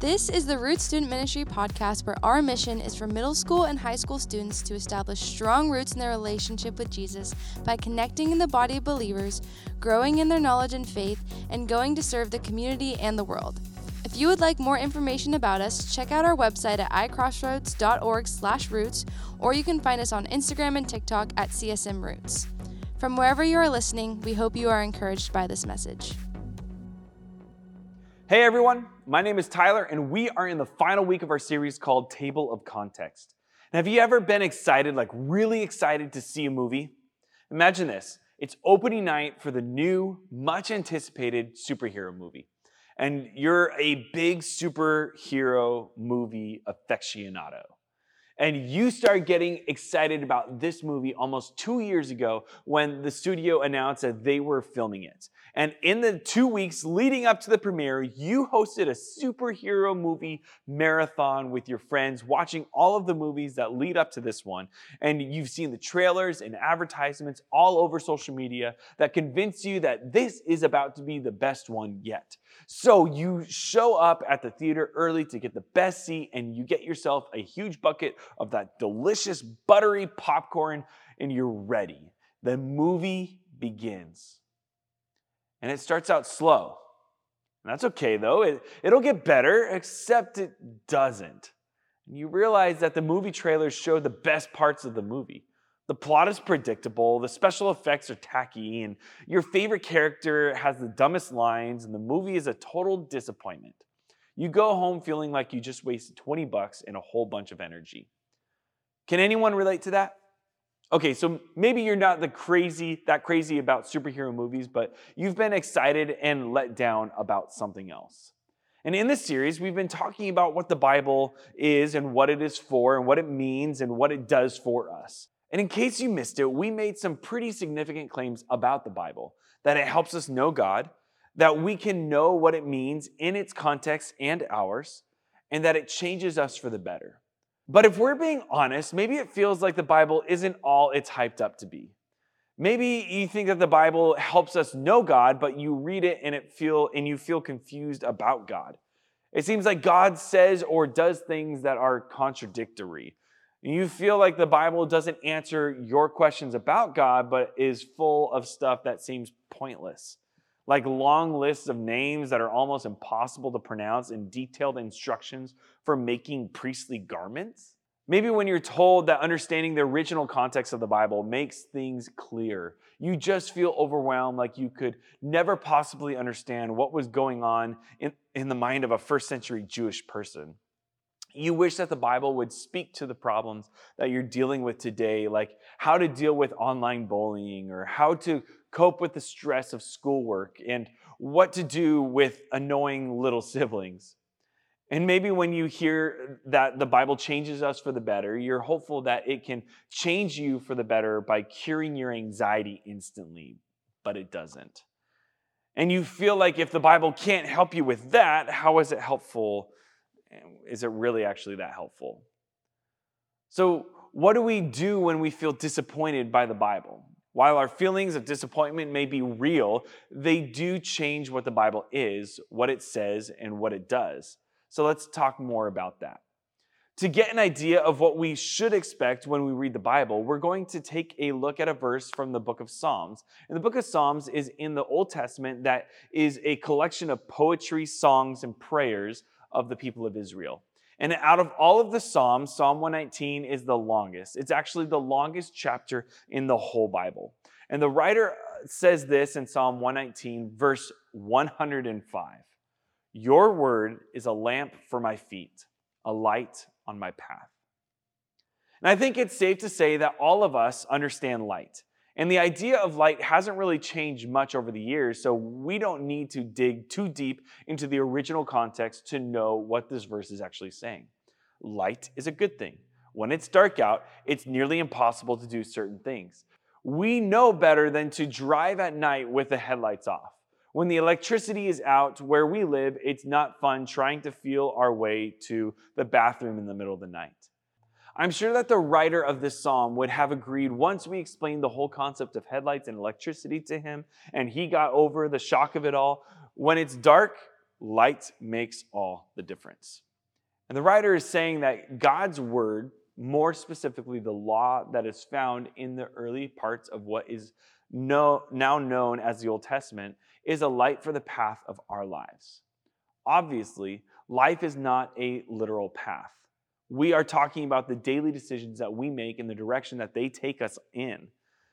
This is the Roots Student Ministry podcast, where our mission is for middle school and high school students to establish strong roots in their relationship with Jesus by connecting in the body of believers, growing in their knowledge and faith, and going to serve the community and the world. If you would like more information about us, check out our website at icrossroads.org/roots, or you can find us on Instagram and TikTok at csmroots. From wherever you are listening, we hope you are encouraged by this message. Hey everyone, my name is Tyler, and we are in the final week of our series called Table of Context. And have you ever been excited, like really excited, to see a movie? Imagine this, it's opening night for the new, much anticipated superhero movie. And you're a big superhero movie aficionado. And you start getting excited about this movie almost 2 years ago when the studio announced that they were filming it. And in the 2 weeks leading up to the premiere, you hosted a superhero movie marathon with your friends, watching all of the movies that lead up to this one. And you've seen the trailers and advertisements all over social media that convince you that this is about to be the best one yet. So you show up at the theater early to get the best seat, and you get yourself a huge bucket of that delicious buttery popcorn, and you're ready. The movie begins. And it starts out slow. And that's okay though, it'll get better, except it doesn't. And you realize that the movie trailers show the best parts of the movie. The plot is predictable, the special effects are tacky, and your favorite character has the dumbest lines, and the movie is a total disappointment. You go home feeling like you just wasted $20 and a whole bunch of energy. Can anyone relate to that? Okay, so maybe you're not that crazy about superhero movies, but you've been excited and let down about something else. And in this series, we've been talking about what the Bible is and what it is for and what it means and what it does for us. And in case you missed it, we made some pretty significant claims about the Bible, that it helps us know God, that we can know what it means in its context and ours, and that it changes us for the better. But if we're being honest, maybe it feels like the Bible isn't all it's hyped up to be. Maybe you think that the Bible helps us know God, but you read it and you feel confused about God. It seems like God says or does things that are contradictory. You feel like the Bible doesn't answer your questions about God, but is full of stuff that seems pointless, like long lists of names that are almost impossible to pronounce and detailed instructions for making priestly garments. Maybe when you're told that understanding the original context of the Bible makes things clear, you just feel overwhelmed, like you could never possibly understand what was going on in the mind of a first century Jewish person. You wish that the Bible would speak to the problems that you're dealing with today, like how to deal with online bullying or how to cope with the stress of schoolwork and what to do with annoying little siblings. And maybe when you hear that the Bible changes us for the better, you're hopeful that it can change you for the better by curing your anxiety instantly, but it doesn't. And you feel like if the Bible can't help you with that, how is it helpful? Is it really actually that helpful? So what do we do when we feel disappointed by the Bible? While our feelings of disappointment may be real, they do change what the Bible is, what it says, and what it does. So let's talk more about that. To get an idea of what we should expect when we read the Bible, we're going to take a look at a verse from the book of Psalms. And the book of Psalms is in the Old Testament. That is a collection of poetry, songs, and prayers of the people of Israel. And out of all of the Psalms, Psalm 119 is the longest. It's actually the longest chapter in the whole Bible. And the writer says this in Psalm 119, verse 105. Your word is a lamp for my feet, a light on my path. And I think it's safe to say that all of us understand light. And the idea of light hasn't really changed much over the years, so we don't need to dig too deep into the original context to know what this verse is actually saying. Light is a good thing. When it's dark out, it's nearly impossible to do certain things. We know better than to drive at night with the headlights off. When the electricity is out where we live, it's not fun trying to feel our way to the bathroom in the middle of the night. I'm sure that the writer of this psalm would have agreed once we explained the whole concept of headlights and electricity to him, and he got over the shock of it all. When it's dark, light makes all the difference. And the writer is saying that God's word, more specifically the law that is found in the early parts of what is now known as the Old Testament, is a light for the path of our lives. Obviously, life is not a literal path. We are talking about the daily decisions that we make and the direction that they take us in.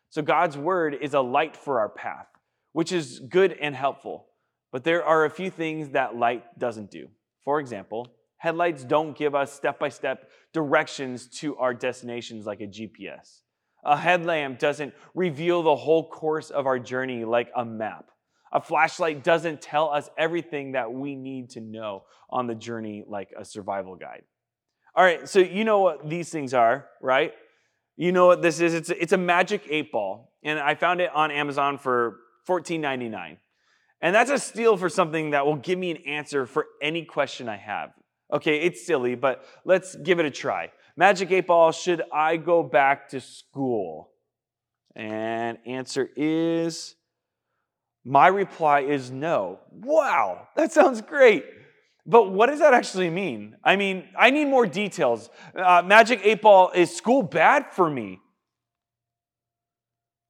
So God's word is a light for our path, which is good and helpful. But there are a few things that light doesn't do. For example, headlights don't give us step-by-step directions to our destinations like a GPS. A headlamp doesn't reveal the whole course of our journey like a map. A flashlight doesn't tell us everything that we need to know on the journey like a survival guide. All right, so you know what these things are, right? You know what this is. It's a magic 8-ball, and I found it on Amazon for $14.99. And that's a steal for something that will give me an answer for any question I have. Okay, it's silly, but let's give it a try. Magic 8-Ball, should I go back to school? And answer is, my reply is no. Wow, that sounds great. But what does that actually mean? I mean, I need more details. Magic 8-Ball, is school bad for me?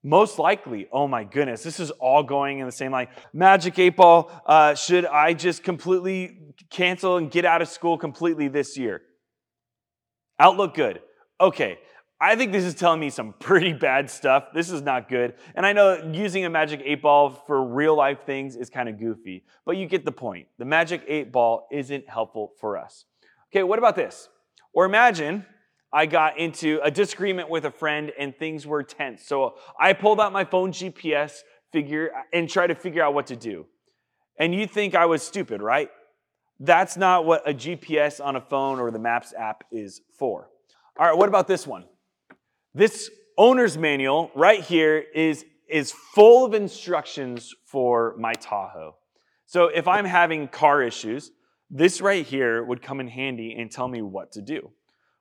Most likely. Oh my goodness, this is all going in the same line. Magic 8-Ball, should I just completely cancel and get out of school completely this year? Outlook good. Okay, I think this is telling me some pretty bad stuff. This is not good. And I know using a magic 8-Ball for real life things is kind of goofy, but you get the point. The magic 8-Ball isn't helpful for us. Okay, what about this? Or imagine I got into a disagreement with a friend and things were tense. So I pulled out my phone GPS figure and tried to figure out what to do. And you think I was stupid, right? That's not what a GPS on a phone or the Maps app is for. All right, what about this one? This owner's manual right here is full of instructions for my Tahoe. So if I'm having car issues, this right here would come in handy and tell me what to do.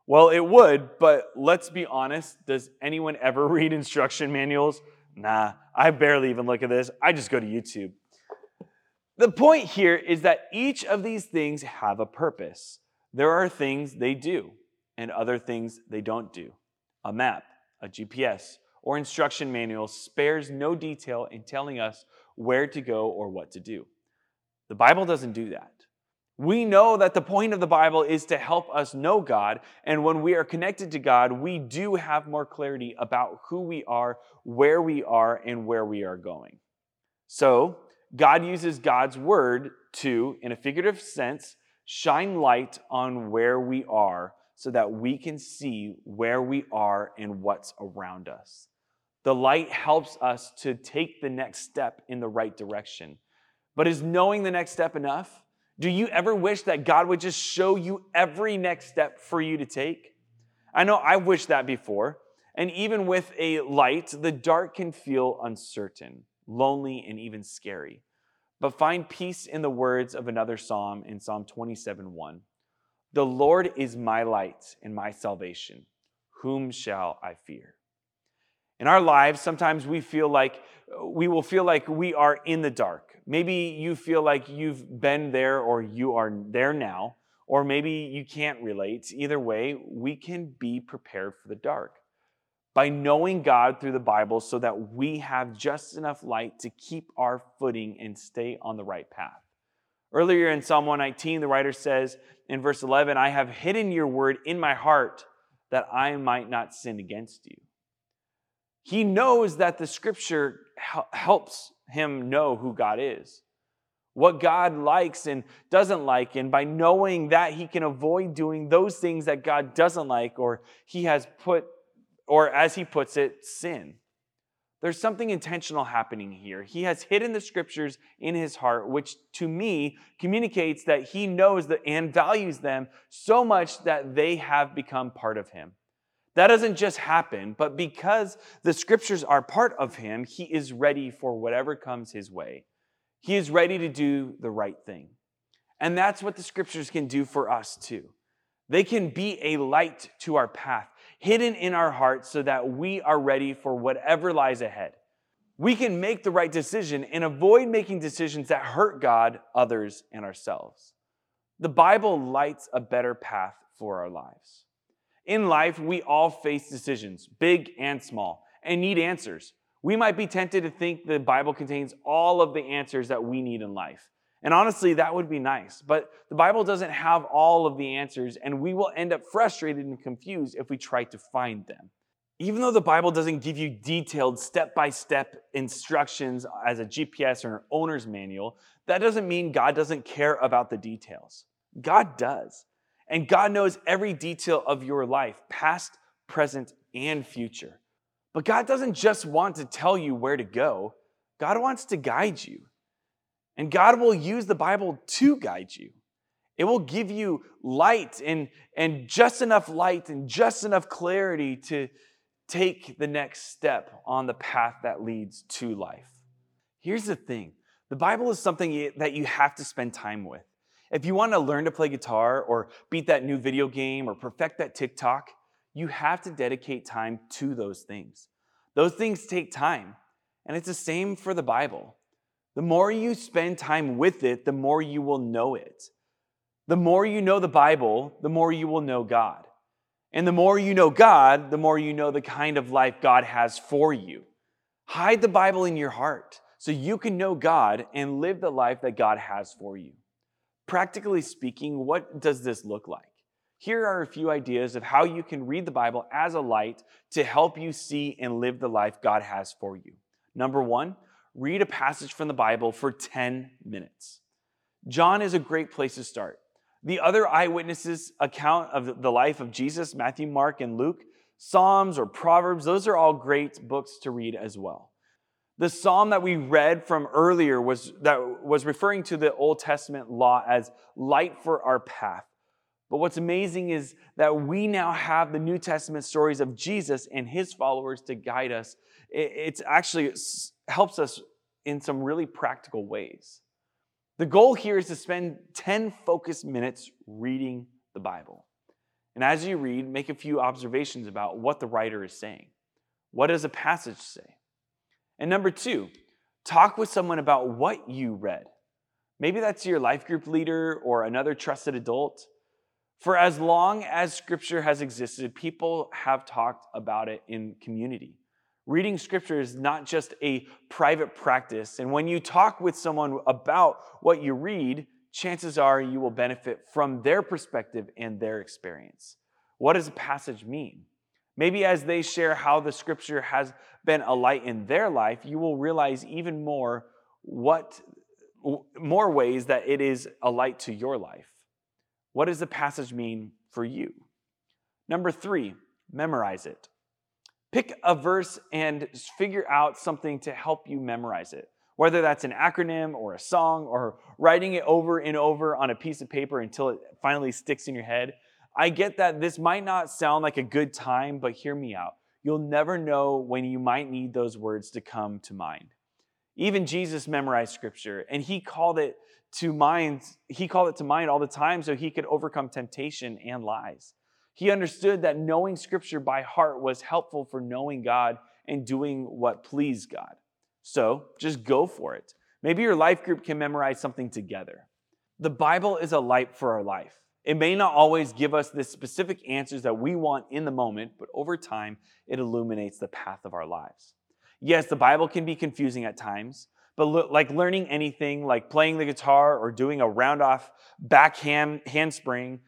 Well, it would, but let's be honest. Does anyone ever read instruction manuals? Nah, I barely even look at this. I just go to YouTube. The point here is that each of these things have a purpose. There are things they do and other things they don't do. A map, a GPS, or instruction manual spares no detail in telling us where to go or what to do. The Bible doesn't do that. We know that the point of the Bible is to help us know God, and when we are connected to God, we do have more clarity about who we are, where we are, and where we are going. So, God uses God's word to, in a figurative sense, shine light on where we are so that we can see where we are and what's around us. The light helps us to take the next step in the right direction. But is knowing the next step enough? Do you ever wish that God would just show you every next step for you to take? I know I've wished that before. And even with a light, the dark can feel uncertain, lonely, and even scary. But find peace in the words of another psalm in Psalm 27:1. The Lord is my light and my salvation. Whom shall I fear? In our lives, sometimes we will feel like we are in the dark. Maybe you feel like you've been there or you are there now, or maybe you can't relate. Either way, we can be prepared for the dark by knowing God through the Bible so that we have just enough light to keep our footing and stay on the right path. Earlier in Psalm 119, the writer says in verse 11, I have hidden your word in my heart that I might not sin against you. He knows that the scripture helps him know who God is, what God likes and doesn't like, and by knowing that, he can avoid doing those things that God doesn't like, or he has put, or as he puts it, sin. There's something intentional happening here. He has hidden the scriptures in his heart, which to me communicates that he knows that and values them so much that they have become part of him. That doesn't just happen, but because the scriptures are part of him, he is ready for whatever comes his way. He is ready to do the right thing. And that's what the scriptures can do for us too. They can be a light to our path, hidden in our hearts so that we are ready for whatever lies ahead. we can make the right decision and avoid making decisions that hurt God, others, and ourselves. The Bible lights a better path for our lives. In life, we all face decisions, big and small, and need answers. We might be tempted to think the Bible contains all of the answers that we need in life. And honestly, that would be nice, but the Bible doesn't have all of the answers, and we will end up frustrated and confused if we try to find them. Even though the Bible doesn't give you detailed step-by-step instructions as a GPS or an owner's manual, that doesn't mean God doesn't care about the details. God does. And God knows every detail of your life, past, present, and future. But God doesn't just want to tell you where to go. God wants to guide you. And God will use the Bible to guide you. It will give you light and just enough light and just enough clarity to take the next step on the path that leads to life. Here's the thing. The Bible is something that you have to spend time with. If you want to learn to play guitar or beat that new video game or perfect that TikTok, you have to dedicate time to those things. Those things take time, and it's the same for the Bible. The more you spend time with it, the more you will know it. The more you know the Bible, the more you will know God. And the more you know God, the more you know the kind of life God has for you. Hide the Bible in your heart so you can know God and live the life that God has for you. Practically speaking, what does this look like? Here are a few ideas of how you can read the Bible as a light to help you see and live the life God has for you. Number one, read a passage from the Bible for 10 minutes. John is a great place to start. The other eyewitnesses' account of the life of Jesus, Matthew, Mark, and Luke, Psalms or Proverbs, those are all great books to read as well. The psalm that we read from earlier was referring to the Old Testament law as light for our path. But what's amazing is that we now have the New Testament stories of Jesus and his followers to guide us. It actually helps us in some really practical ways. The goal here is to spend 10 focused minutes reading the Bible. And as you read, make a few observations about what the writer is saying. What does a passage say? And number two, talk with someone about what you read. Maybe that's your life group leader or another trusted adult. For as long as Scripture has existed, people have talked about it in community. Reading Scripture is not just a private practice, and when you talk with someone about what you read, chances are you will benefit from their perspective and their experience. What does a passage mean? Maybe as they share how the Scripture has been a light in their life, you will realize even more ways that it is a light to your life. What does the passage mean for you? Number three, memorize it. Pick a verse and figure out something to help you memorize it, whether that's an acronym or a song or writing it over and over on a piece of paper until it finally sticks in your head. I get that this might not sound like a good time, but hear me out. You'll never know when you might need those words to come to mind. Even Jesus memorized Scripture, and he called it to mind all the time so he could overcome temptation and lies. He understood that knowing Scripture by heart was helpful for knowing God and doing what pleased God. So just go for it. Maybe your life group can memorize something together. The Bible is a light for our life. It may not always give us the specific answers that we want in the moment, but over time, it illuminates the path of our lives. Yes, the Bible can be confusing at times, but like learning anything, like playing the guitar or doing a round-off backhand handspring,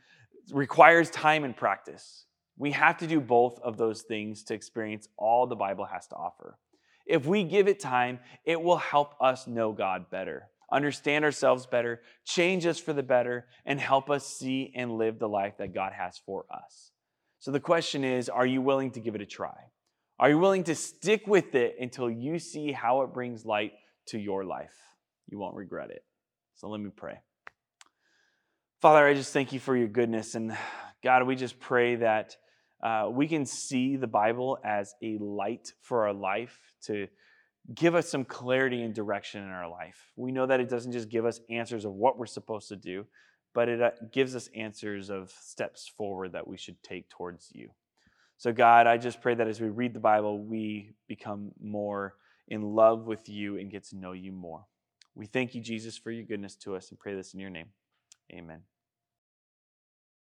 requires time and practice. We have to do both of those things to experience all the Bible has to offer. If we give it time, it will help us know God better, understand ourselves better, change us for the better, and help us see and live the life that God has for us. So the question is, are you willing to give it a try? Are you willing to stick with it until you see how it brings light to your life? You won't regret it. So let me pray. Father, I just thank you for your goodness. And God, we just pray that we can see the Bible as a light for our life to give us some clarity and direction in our life. We know that it doesn't just give us answers of what we're supposed to do, but it gives us answers of steps forward that we should take towards you. So God, I just pray that as we read the Bible, we become more in love with you and get to know you more. We thank you, Jesus, for your goodness to us and pray this in your name. Amen.